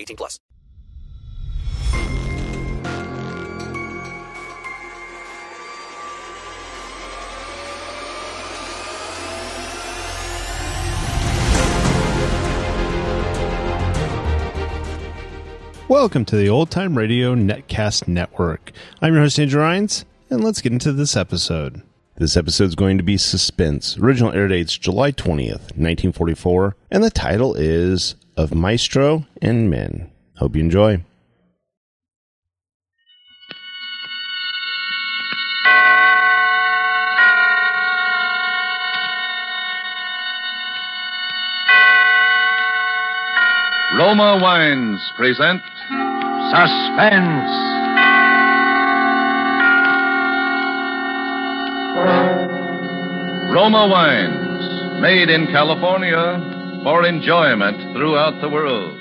18 plus. Welcome to the Old Time Radio Netcast Network. I'm your host, Andrew Rhynes, and let's get into this episode. This episode is going to be Suspense. Original air dates July 20th, 1944, and the title is Of Maestro and Men. Hope you enjoy. Roma Wines present Suspense. Roma Wines, made in California for enjoyment throughout the world.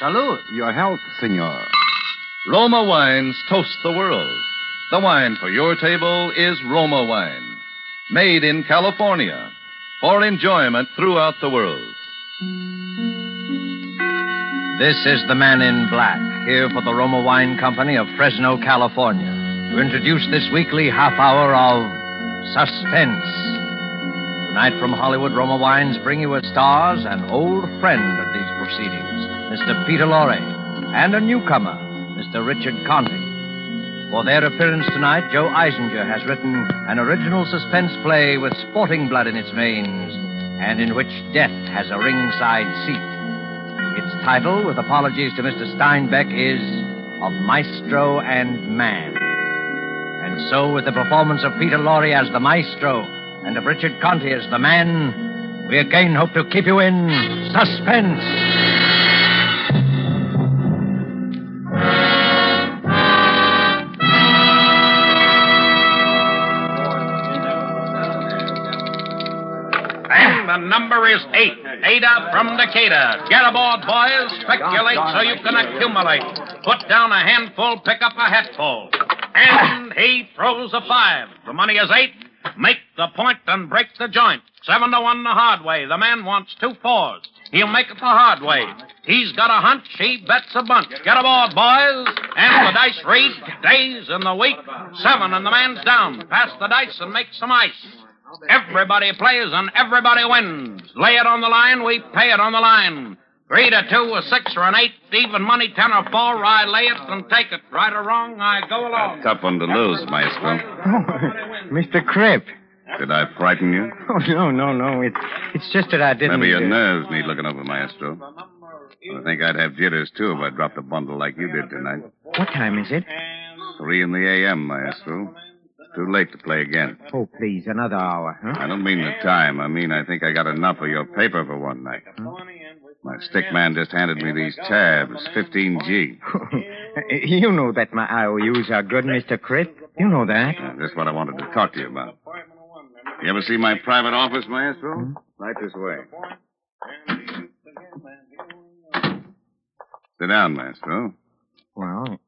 Salud. Your health, senor. Roma Wines toast the world. The wine for your table is Roma Wine, made in California for enjoyment throughout the world. This is the man in black, here for the Roma Wine Company of Fresno, California, to introduce this weekly half hour of Suspense. Tonight from Hollywood, Roma Wines bring you a stars, an old friend of these proceedings, Mr. Peter Lorre, and a newcomer, Mr. Richard Conte. For their appearance tonight, Joe Eisinger has written an original suspense play with sporting blood in its veins, and in which death has a ringside seat. Its title, with apologies to Mr. Steinbeck, is Of Maestro and Man. And so, with the performance of Peter Lorre as the Maestro and of Richard Conte as the Man, we again hope to keep you in suspense. And the number is 8. Ada from Decatur. Get aboard, boys. Speculate so you can accumulate. Put down a handful, pick up a hatful. And he throws a 5. The money is 8. Make the point and break the joint. 7-1 the hard way. The man wants 2 fours. He'll make it the hard way. He's got a hunch. He bets a bunch. Get aboard, boys. And the dice read days in the week. 7 and the man's down. Pass the dice and make some ice. Everybody plays and everybody wins. Lay it on the line, we pay it on the line. 3-2, 6-8, even money, 10 or 4, I lay it and take it. Right or wrong, I go along. A tough one to lose, Maestro. Oh, Mr. Cripp. Did I frighten you? Oh, no. It's just that I didn't... Maybe your nerves need looking over, Maestro. I think I'd have jitters, too, if I dropped a bundle like you did tonight. What time is it? 3 a.m, Maestro. Too late to play again. Oh, please, another hour, huh? I don't mean the time. I mean, I think I got enough of your paper for one night. Huh? My stick man just handed me these tabs, 15G. You know that my IOUs are good, Mr. Cripp. You know that. Yeah, that's what I wanted to talk to you about. You ever see my private office, Maestro? Hmm? Right this way. Sit down, Maestro. Well,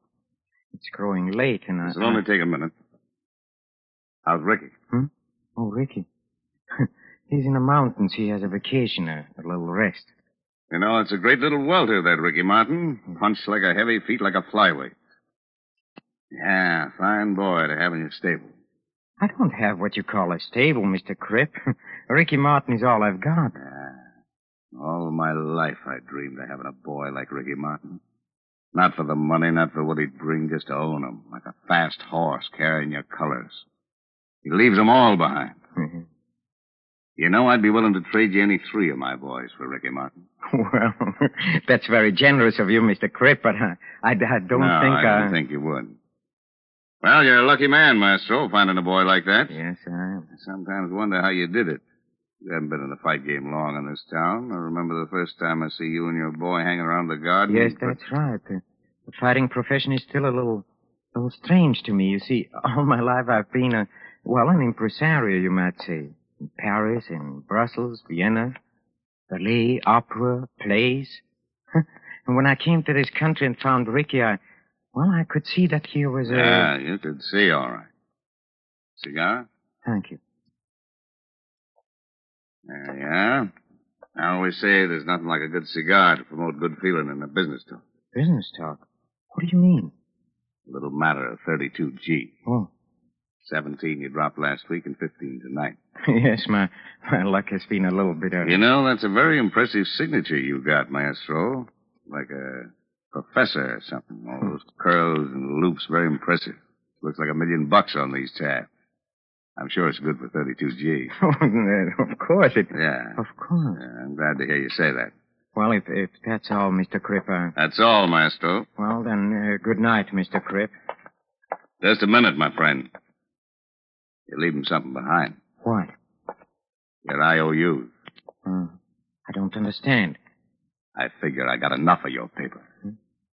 it's growing late and I... It'll only take a minute. How's Ricky? Hmm? Oh, Ricky. He's in the mountains. He has a vacation, a little rest. You know, it's a great little welter, that Ricky Martin. Punch like a heavy, feet like a flyweight. Yeah, fine boy to have in your stable. I don't have what you call a stable, Mr. Cripp. Ricky Martin is all I've got. All my life I dreamed of having a boy like Ricky Martin. Not for the money, not for what he'd bring, just to own 'em, like a fast horse carrying your colors. He leaves 'em all behind. Mm-hmm. You know, I'd be willing to trade you any three of my boys for Ricky Martin. Well, that's very generous of you, Mr. Cripp, but I don't think you would. Well, you're a lucky man, Maestro, finding a boy like that. Yes, I am. I sometimes wonder how you did it. You haven't been in the fight game long in this town. I remember the first time I see you and your boy hanging around the garden. Yes, that's right. The fighting profession is still a little strange to me. You see, all my life I've been an impresario, you might say. In Paris, in Brussels, Vienna, ballet, opera, plays. And when I came to this country and found Ricky, I could see that he was a... Yeah, you could see, all right. Cigar? Thank you. There you are. I always say there's nothing like a good cigar to promote good feeling in a business talk. Business talk? What do you mean? A little matter of 32G. Oh. 17 you dropped last week and 15 tonight. Yes, my luck has been a little bit... You know, that's a very impressive signature you got, Maestro. Like a... professor or something. All those curls and loops, very impressive. Looks like $1 million on these tabs. I'm sure it's good for 32G. Oh, of course it... Yeah. Of course. Yeah, I'm glad to hear you say that. Well, if that's all, Mr. Cripp, That's all, Maestro. Well, then, good night, Mr. Cripp. Just a minute, my friend. You're leaving something behind. What? Your IOUs. I don't understand. I figure I got enough of your paper.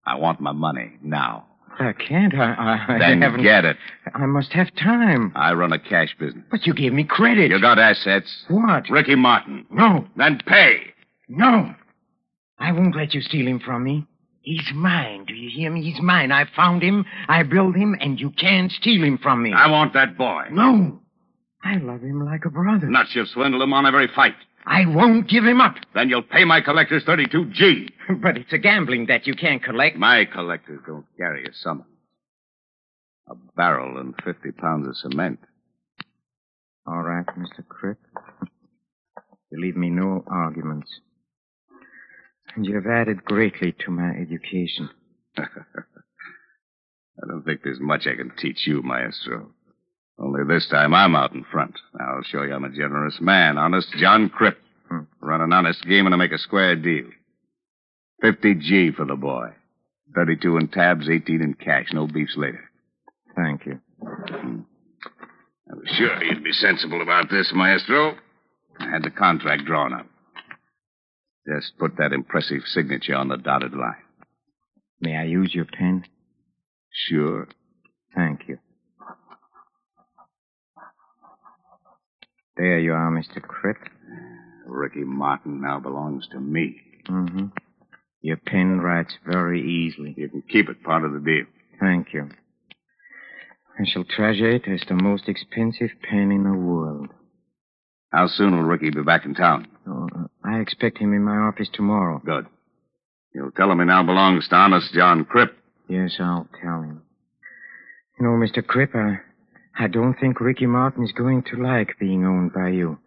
I want my money now. I can't. I haven't... Get it. I must have time. I run a cash business. But you gave me credit. You got assets. What? Ricky Martin. No. Then pay. No. I won't let you steal him from me. He's mine. Do you hear me? He's mine. I found him. I built him. And you can't steal him from me. I want that boy. No. I love him like a brother. Nuts, you've swindled him on every fight. I won't give him up. Then you'll pay my collector's 32G. But it's a gambling debt you can't collect. My collectors don't carry a summons. A barrel and 50 pounds of cement. All right, Mr. Cripp. You leave me no arguments. And you've added greatly to my education. I don't think there's much I can teach you, Maestro. Only this time I'm out in front. I'll show you I'm a generous man. Honest John Cripp. Run an honest game and I make a square deal. 50G for the boy. 32 in tabs, 18 in cash. No beefs later. Thank you. I was sure you'd be sensible about this, Maestro. I had the contract drawn up. Just put that impressive signature on the dotted line. May I use your pen? Sure. Thank you. There you are, Mr. Cripp. Ricky Martin now belongs to me. Mm-hmm. Your pen writes very easily. You can keep it, part of the deal. Thank you. I shall treasure it as the most expensive pen in the world. How soon will Ricky be back in town? Oh, I expect him in my office tomorrow. Good. You'll tell him he now belongs to Honest John Cripp. Yes, I'll tell him. You know, Mr. Cripp, I don't think Ricky Martin is going to like being owned by you.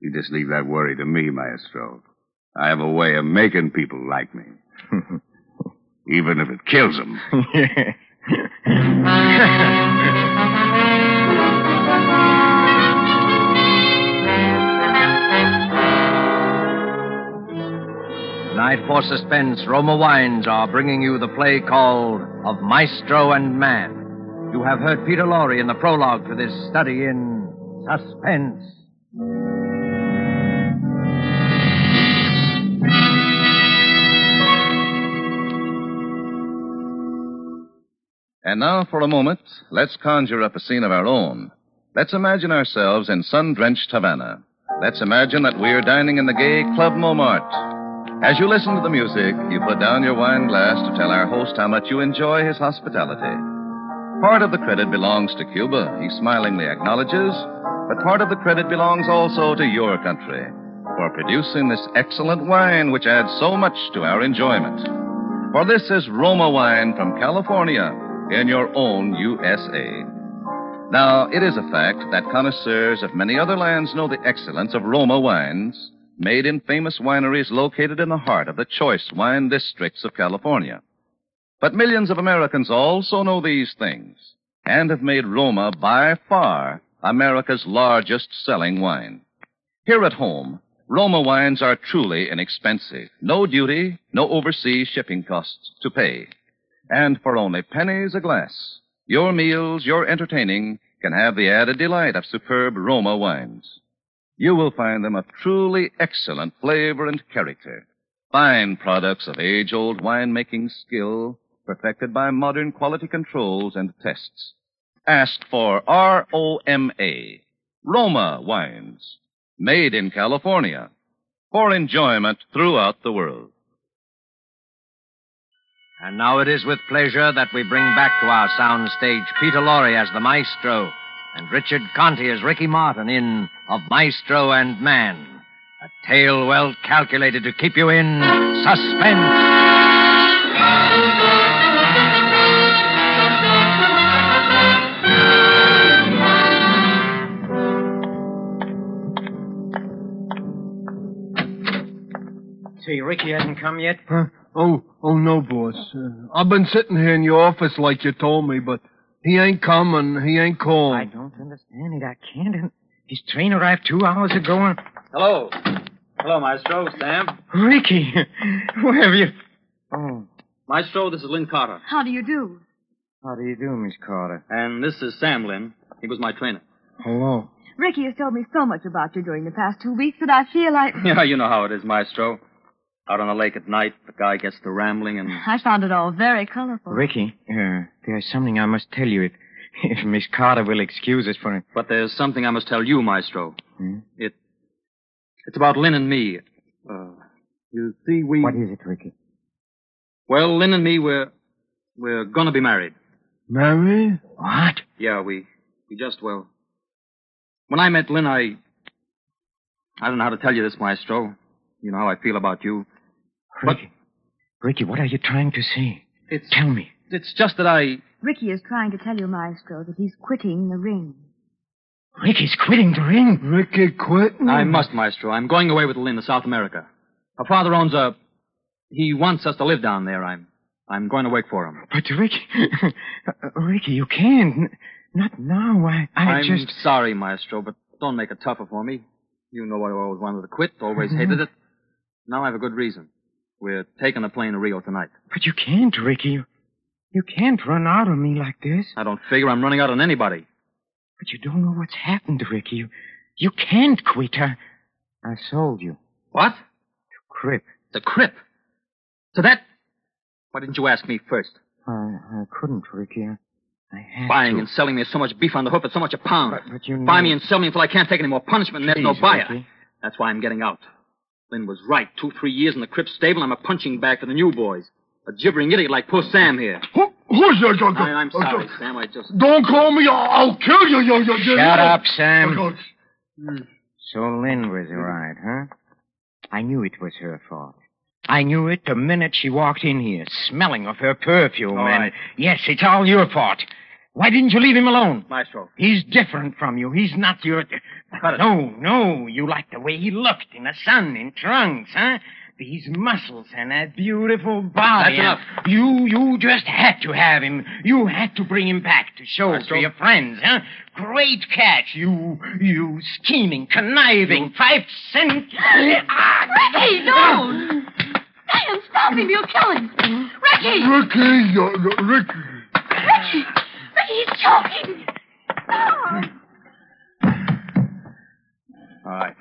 You just leave that worry to me, Maestro. I have a way of making people like me. Even if it kills them. Tonight for Suspense, Roma Wines are bringing you the play called Of Maestro and Man. You have heard Peter Lorre in the prologue to this study in Suspense. And now, for a moment, let's conjure up a scene of our own. Let's imagine ourselves in sun-drenched Havana. Let's imagine that we're dining in the gay Club Montmartre. As you listen to the music, you put down your wine glass to tell our host how much you enjoy his hospitality. Part of the credit belongs to Cuba, he smilingly acknowledges, but part of the credit belongs also to your country for producing this excellent wine which adds so much to our enjoyment. For this is Roma wine from California in your own USA. Now, it is a fact that connoisseurs of many other lands know the excellence of Roma wines made in famous wineries located in the heart of the choice wine districts of California. But millions of Americans also know these things and have made Roma by far America's largest selling wine. Here at home, Roma wines are truly inexpensive. No duty, no overseas shipping costs to pay. And for only pennies a glass, your meals, your entertaining, can have the added delight of superb Roma wines. You will find them of truly excellent flavor and character. Fine products of age-old winemaking skill, perfected by modern quality controls and tests. Ask for R-O-M-A, Roma Wines, made in California, for enjoyment throughout the world. And now it is with pleasure that we bring back to our soundstage Peter Lorre as the Maestro and Richard Conte as Ricky Martin in Of Maestro and Man, a tale well calculated to keep you in suspense. See, Ricky hasn't come yet? Huh? Oh, no, boss. I've been sitting here in your office like you told me, but he ain't coming. He ain't calling. I don't understand it. I can't. His train arrived 2 hours ago and... Hello. Hello, Maestro. Sam. Ricky. Where have you... Oh. Maestro, this is Lynn Carter. How do you do? How do you do, Miss Carter? And this is Sam, Lynn. He was my trainer. Hello. Ricky has told me so much about you during the past 2 weeks that I feel like... Yeah, you know how it is, Maestro. Out on the lake at night, the guy gets to rambling and... I found it all very colorful. Ricky, there's something I must tell you if Miss Carter will excuse us for it. But there's something I must tell you, Maestro. Hmm? It's about Lynn and me. You see, we... What is it, Ricky? Well, Lynn and me, we're gonna be married. Married? What? Yeah, we just, well... When I met Lynn, I don't know how to tell you this, Maestro. You know how I feel about you. Ricky, but... Ricky, what are you trying to say? Tell me. It's just that I... Ricky is trying to tell you, Maestro, that he's quitting the ring. Ricky's quitting the ring? Ricky quitting? I must, Maestro. I'm going away with Lynn to South America. Her father owns a... He wants us to live down there. I'm going to work for him. But, Ricky... Ricky, you can't. Not now. I'm sorry, Maestro, but don't make it tougher for me. You know I always wanted to quit, always hated it. Now I have a good reason. We're taking a plane to Rio tonight. But you can't, Ricky. You can't run out on me like this. I don't figure I'm running out on anybody. But you don't know what's happened, Ricky. You can't quit. I sold you. What? To Cripp. To Cripp? To that? Why didn't you ask me first? I couldn't, Ricky. I had Buying to. And selling me so much beef on the hook at so much a pound. But you know... Buy me and sell me until I can't take any more punishment and there's no buyer. Ricky. That's why I'm getting out. Lynn was right. 2-3 years in the Cripp stable, I'm a punching bag for the new boys. A gibbering idiot like poor Sam here. Who's that? I'm sorry, Sam, I just... Don't call me, I'll kill you. Shut up, Sam. So Lynn was right, huh? I knew it was her fault. I knew it the minute she walked in here, smelling of her perfume. All right. Yes, it's all your fault. Why didn't you leave him alone? Maestro. He's different from you. He's not your... No. You like the way he looked in the sun, in trunks, huh? These muscles and that beautiful body. That's enough. You just had to have him. You had to bring him back to show Maestro. To your friends, huh? Great catch. You scheming, conniving, 5 cent... Ricky, no! Sam, stop him. You'll kill him. Ricky! Ricky! He's choking. Oh. All right.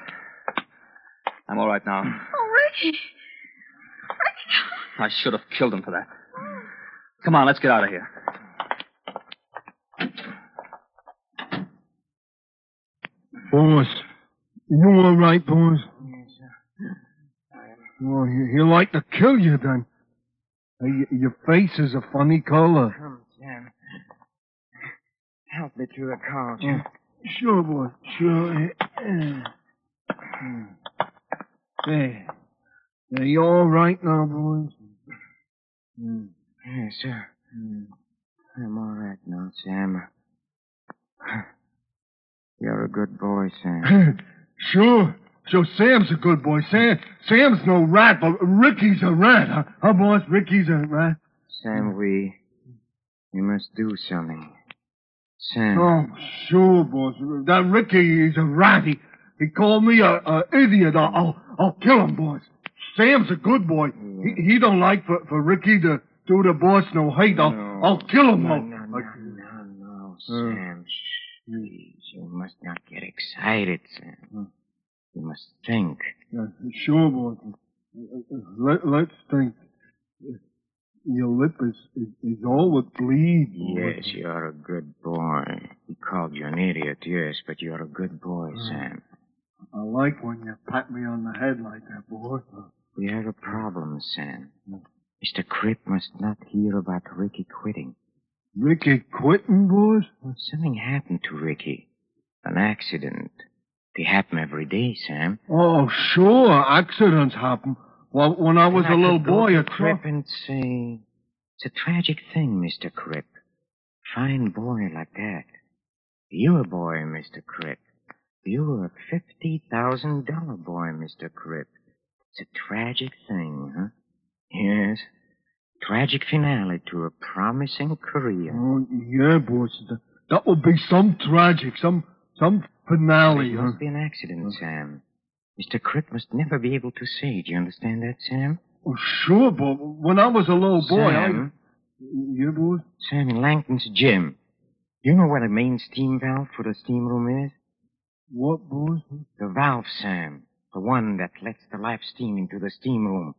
I'm all right now. Oh, Ricky. I should have killed him for that. Come on, let's get out of here. Boss. You all right, boss? Yes, sir. Well, he'll like to kill you, then. Your face is a funny color. Come, Sam. Help me to the couch. Yeah. Sure, boy. Sure. There. Are you all right now, boys? Yes, sir. I'm all right now, Sam. You're a good boy, Sam. Sure. So Sam's a good boy. Sam's no rat, but Ricky's a rat. Huh, boss? Ricky's a rat. Sam, we must do something. Sam. Oh, sure, boss. That Ricky is a rat. He called me an idiot. I'll kill him, boss. Sam's a good boy. Yeah. He don't like for Ricky to do the boss no hate. I'll kill him. No, Sam. Shh, please. You must not get excited, Sam. You must think. Yeah, sure, boss. Let's think. Your lip is all that bleeds. Yes, you're a good boy. He called you an idiot, yes, but you're a good boy, Sam. I like when you pat me on the head like that, boy. We have a problem, Sam. Mr. Cripp must not hear about Ricky quitting. Ricky quitting, boys? Well, something happened to Ricky. An accident. They happen every day, Sam. Oh, sure, accidents happen. Well, when I was a little boy, Cripp and say, it's a tragic thing, Mr. Cripp. Fine boy like that. You were a boy, Mr. Cripp. You were a $50,000 boy, Mr. Cripp. It's a tragic thing, huh? Yes. Tragic finale to a promising career. Oh, yeah, boss. That would be some tragic, some finale, huh? It must be an accident, Sam. Mr. Cripp must never be able to say. Do you understand that, Sam? Oh, sure, Bob. When I was a little boy, Sam, yeah, boy? Sam, in Langton's gym. You know where the main steam valve for the steam room is? What, boy? The valve, Sam. The one that lets the live steam into the steam room.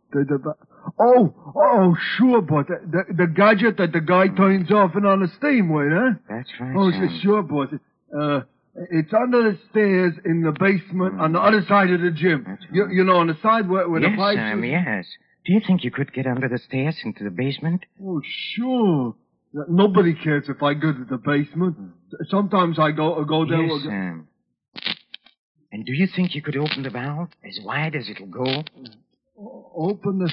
Oh, sure, Bob. The gadget that the guy turns off and on the steam with, huh? That's right, Sam. Oh, sure, Bob. It's under the stairs in the basement on the other side of the gym. Right. You know, on the side where the pipes... Yes, Sam, yes. Do you think you could get under the stairs into the basement? Oh, sure. Nobody cares if I go to the basement. Sometimes I go there... Yes, Sam. And do you think you could open the valve as wide as it'll go? Open the...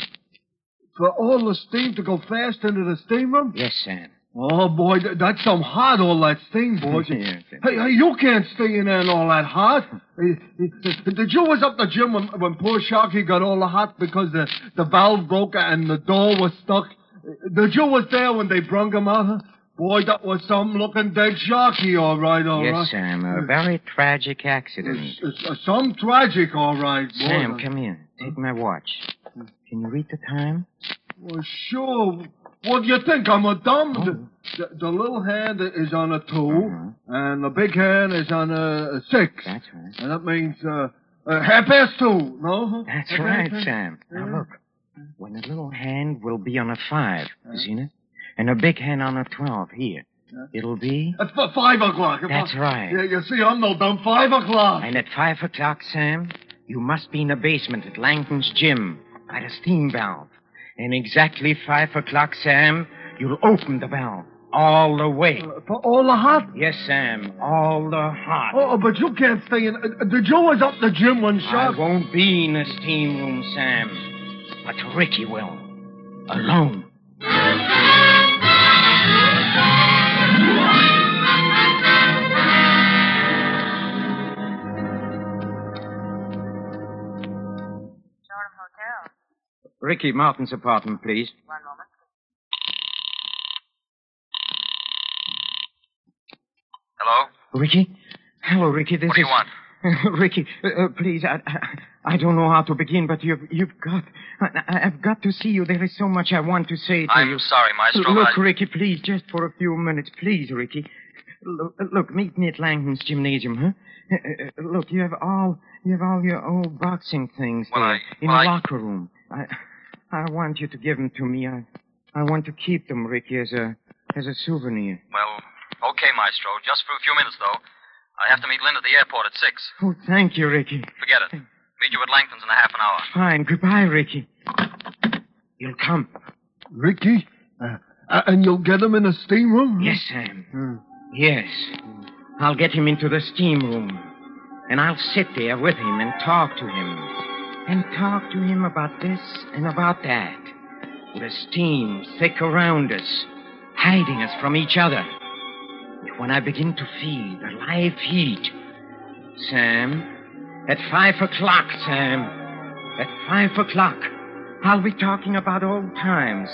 For all the steam to go fast into the steam room? Yes, Sam. Oh, boy, that's some hot, all that steam, boys. Yes, hey, you can't stay in there and all that hot. Did you was up the gym when poor Sharky got all the hot because the valve broke and the door was stuck? Did you was there when they brung him out? Boy, that was some looking dead Sharky, all right. Yes, Sam, a very tragic accident. Some tragic, all right, boy. Sam, come here. Take my watch. Can you read the time? Well, sure. What do you think? I'm a dumb... The little hand is on a 2, and the big hand is on a 6. That's right. And that means 2:30, no? That's right, Sam. Now, look. When the little hand will be on a 5, you see it? And the big hand on a 12, here. It'll be... At 5 o'clock. That's right. Yeah, you see, I'm no dumb. 5 o'clock. And at 5 o'clock, Sam, you must be in the basement at Langton's gym by the steam valve. And exactly 5 o'clock, Sam, you'll open the valve all the way. For all the hot? Yes, Sam, all the hot. Oh, but you can't stay in... Did you was up the gym when Shark... I won't be in the steam room, Sam. But Ricky will. Alone. Ricky Martin's apartment, please. One moment. Hello? Ricky? Hello, Ricky. This is... What do you want? Ricky, please, I don't know how to begin, but I've got to see you. There is so much I want to say to you. I'm sorry, Maestro. Look, Ricky, please, just for a few minutes. Please, Ricky. Look, meet me at Langton's Gymnasium, huh? Look, you have all your old boxing things in the locker room. I want you to give them to me. I want to keep them, Ricky, as a souvenir. Well, okay, Maestro. Just for a few minutes, though. I have to meet Lynn at the airport at 6. Oh, thank you, Ricky. Forget it. Meet you at Langton's in a half an hour. Fine. Goodbye, Ricky. You'll come. Ricky? And you'll get him in a steam room? Yes, Sam. Yes. I'll get him into the steam room. And I'll sit there with him and talk to him. And talk to him about this and about that. The steam thick around us, hiding us from each other. But when I begin to feel the live heat, Sam, at 5 o'clock, Sam, at 5 o'clock, I'll be talking about old times,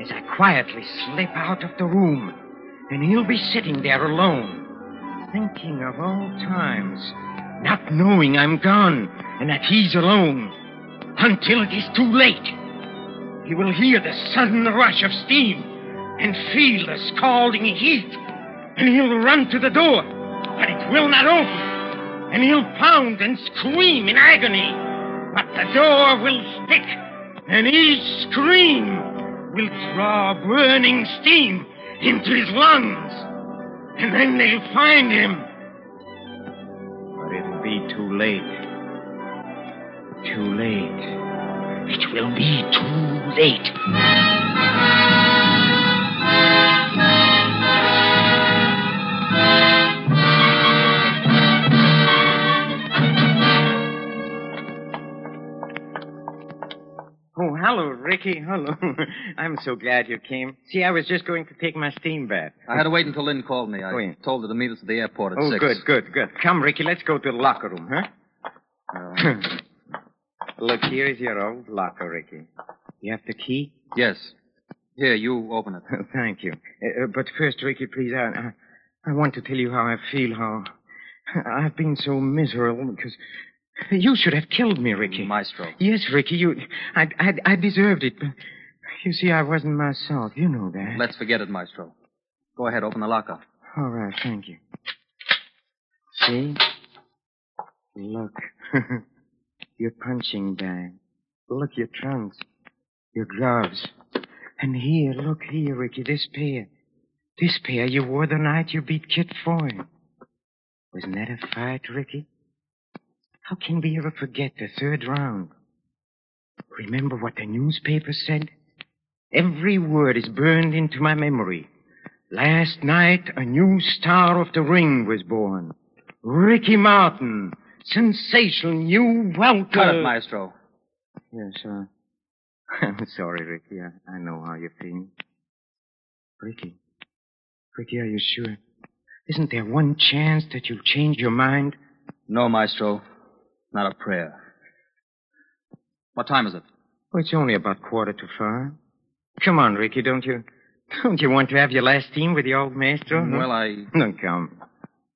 as I quietly slip out of the room, and he'll be sitting there alone, thinking of all times, not knowing I'm gone and that he's alone, until it is too late. He will hear the sudden rush of steam and feel the scalding heat, and he'll run to the door, but it will not open, and he'll pound and scream in agony, but the door will stick, and each scream will draw burning steam into his lungs, and then they'll find him. But it'll be too late. Too late. It will be too late. Oh, hello, Ricky. Hello. I'm so glad you came. See, I was just going to take my steam bath. I had to wait until Lynn called me. I told her to meet us at the airport at 6. Oh, good. Come, Ricky, let's go to the locker room, huh? Look, here is your old locker, Ricky. You have the key? Yes. Here, you open it. Thank you. But first, Ricky, please, I want to tell you how I feel, how I've been so miserable because... You should have killed me, Ricky. Maestro. Yes, Ricky, I deserved it, but you see, I wasn't myself. You know that. Let's forget it, Maestro. Go ahead, open the locker. All right, thank you. See? Look. Your punching bag. Look, your trunks. Your gloves. And here, look here, Ricky, this pair. This pair you wore the night you beat Kit Foy. Wasn't that a fight, Ricky? How can we ever forget the third round? Remember what the newspaper said? Every word is burned into my memory. Last night, a new star of the ring was born. Ricky Martin, sensational new welter. Cut it, Maestro. Yes, sir. I'm sorry, Ricky. I know how you're feeling. Ricky, are you sure? Isn't there one chance that you'll change your mind? No, Maestro. Not a prayer. What time is it? Oh, it's only about 4:45. Come on, Ricky, don't you want to have your last steam with the old Maestro? Well, No, come.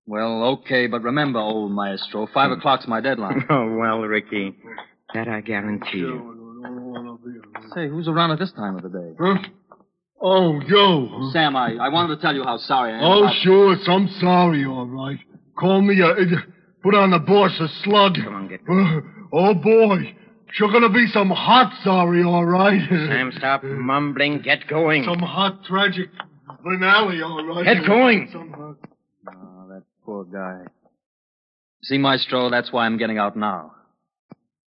Well, okay, but remember, old Maestro, 5 o'clock's my deadline. Oh, well, Ricky, that I guarantee you. Say, who's around at this time of the day? Huh? Oh, Joe. Sam, I wanted to tell you how sorry I am. Oh, sure, I'm sorry, all right. Call me a idiot. Put on the boss a slug. Come on, get going. Oh, boy. Sure gonna be some hot sorry, all right. Sam, stop mumbling. Get going. Some hot, tragic finale, all right. Get going. Oh, that poor guy. See, Maestro, that's why I'm getting out now.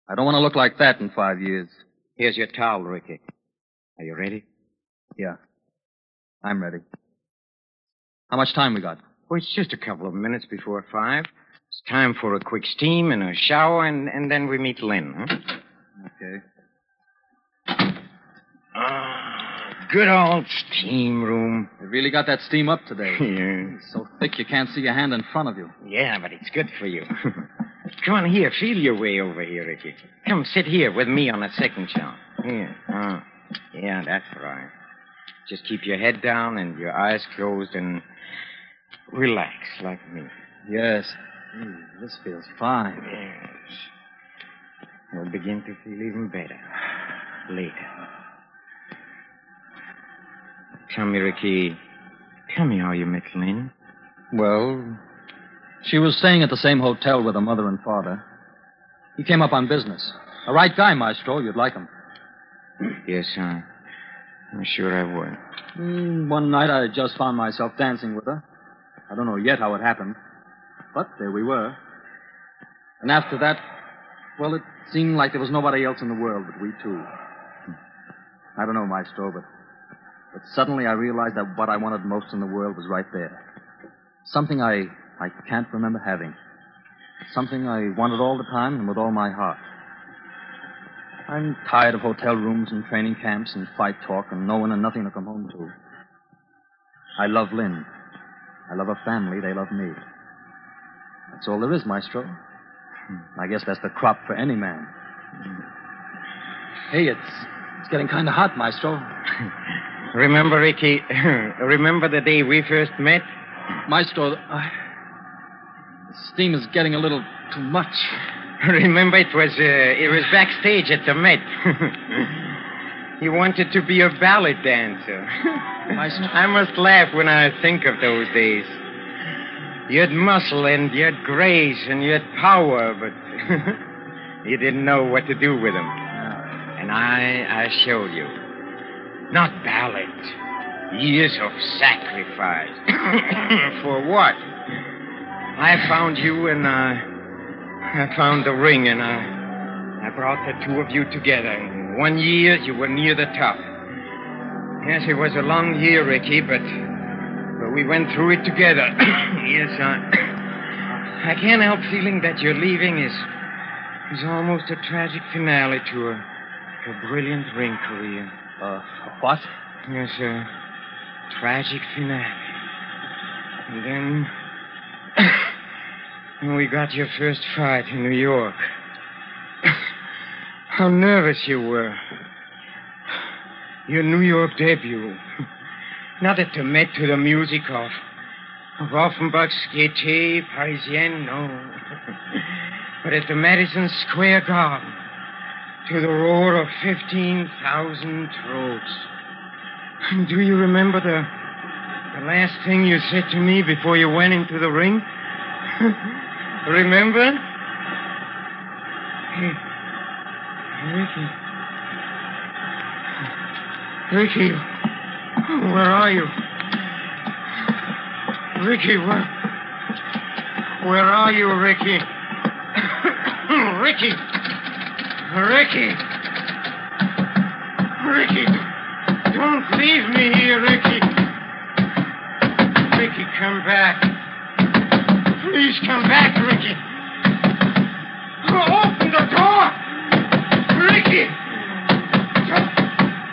I don't want to look like that in 5 years. Here's your towel, Ricky. Are you ready? Yeah. I'm ready. How much time we got? Well, it's just a couple of minutes before 5. It's time for a quick steam and a shower, and then we meet Lynn, huh? Okay. Good old steam room. They really got that steam up today. Yeah. It's so thick you can't see your hand in front of you. Yeah, but it's good for you. Come on here, feel your way over here, Ricky. Come sit here with me on a second shower. Here. Yeah, that's right. Just keep your head down and your eyes closed and relax like me. Yes. This feels fine. Yes. You'll begin to feel even better later. Tell me, Ricky, how you met Lynn. Well, she was staying at the same hotel with her mother and father. He came up on business. A right guy, Maestro. You'd like him. Yes, sir. I'm sure I would. One night I just found myself dancing with her. I don't know yet how it happened. But there we were. And after that, well, it seemed like there was nobody else in the world but we two. I don't know, Maestro, but suddenly I realized that what I wanted most in the world was right there. Something I can't remember having. Something I wanted all the time and with all my heart. I'm tired of hotel rooms and training camps and fight talk and no one and nothing to come home to. I love Lynn. I love her family. They love me. That's all there is, Maestro. I guess that's the crop for any man. Hey, it's getting kind of hot, Maestro. Remember, Ricky, remember the day we first met? Maestro, the steam is getting a little too much. Remember, it was backstage at the Met. You wanted to be a ballet dancer. Maestro. I must laugh when I think of those days. You had muscle and you had grace and you had power, but you didn't know what to do with them. And I showed you. Not ballet. Years of sacrifice. For what? I found you and I found the ring and I brought the two of you together. In 1 year, you were near the top. Yes, it was a long year, Ricky, but we went through it together. Yes, I can't help feeling that your leaving is almost a tragic finale to a brilliant ring career. What? Yes, a tragic finale. And then we got your first fight in New York. How nervous you were. Your New York debut. Not at the Met to the music of Offenbach's Gaîté parisienne, no. But at the Madison Square Garden. To the roar of 15,000 throats. Do you remember the last thing you said to me before you went into the ring? Remember? Hey, Ricky, where are you? Ricky, where are you, Ricky? Ricky! Ricky! Ricky! Don't leave me here, Ricky! Ricky, come back. Please come back, Ricky. Open the door! Ricky!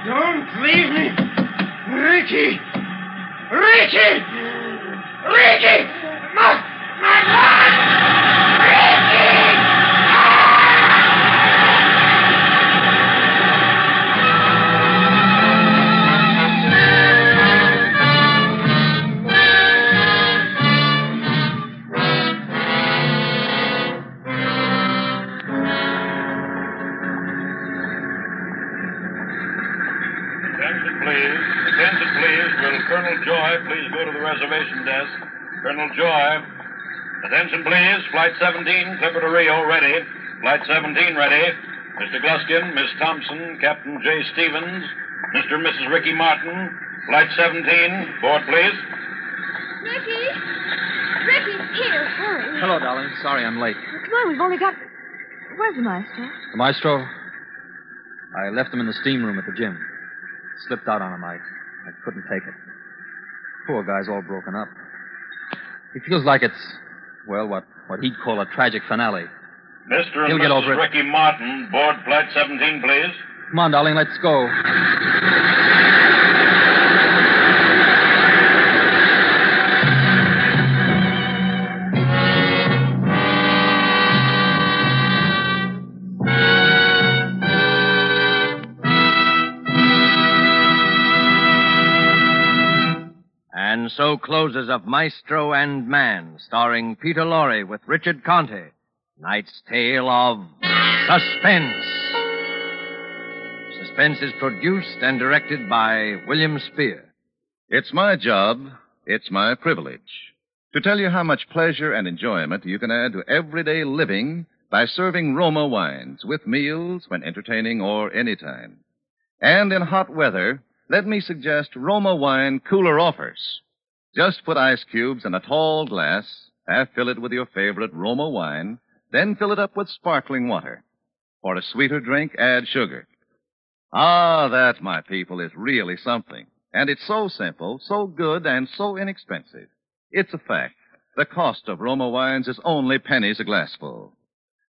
Don't leave me! Ricky! Ricky! Ricky! My God! Reservation desk. Colonel Joy. Attention, please. Flight 17, Clipper to Rio, ready. Flight 17, ready. Mr. Gluskin, Miss Thompson, Captain J. Stevens, Mr. and Mrs. Ricky Martin. Flight 17, board, please. Ricky? Ricky's here. Hurry. Hello, darling. Sorry I'm late. Oh, come on, we've only got... Where's the maestro? The maestro? I left him in the steam room at the gym. Slipped out on him. I couldn't take it. Poor guy's all broken up. He feels like it's, well, what he'd call a tragic finale. Mr. and Mrs. Ricky Martin, board flight 17, please. Come on, darling, let's go. And so closes up Maestro and Man, starring Peter Lorre with Richard Conte. Night's tale of Suspense. Suspense is produced and directed by William Spier. It's my job, it's my privilege, to tell you how much pleasure and enjoyment you can add to everyday living by serving Roma wines with meals when entertaining or anytime. And in hot weather, let me suggest Roma Wine cooler offers. Just put ice cubes in a tall glass, half fill it with your favorite Roma wine, then fill it up with sparkling water. For a sweeter drink, add sugar. Ah, that, my people, is really something. And it's so simple, so good, and so inexpensive. It's a fact. The cost of Roma wines is only pennies a glassful.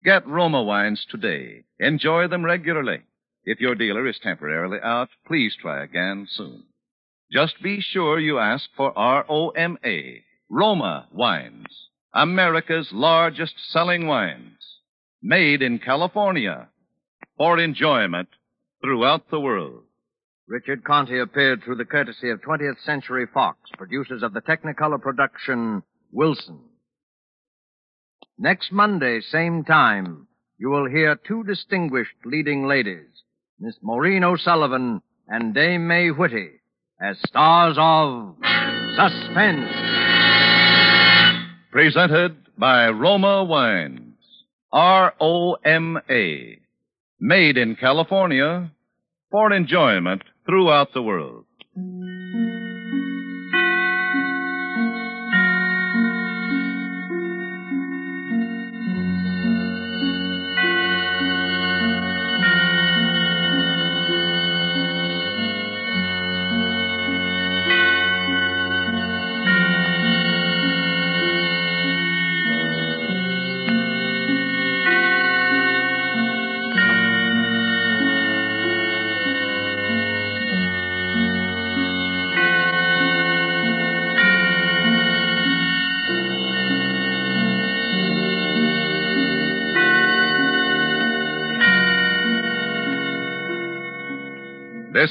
Get Roma wines today. Enjoy them regularly. If your dealer is temporarily out, please try again soon. Just be sure you ask for R-O-M-A, Roma Wines, America's largest selling wines, made in California for enjoyment throughout the world. Richard Conte appeared through the courtesy of 20th Century Fox, producers of the Technicolor production, Wilson. Next Monday, same time, you will hear two distinguished leading ladies, Miss Maureen O'Sullivan and Dame May Whitty, as stars of Suspense. Presented by Roma Wines. R-O-M-A. Made in California for enjoyment throughout the world. This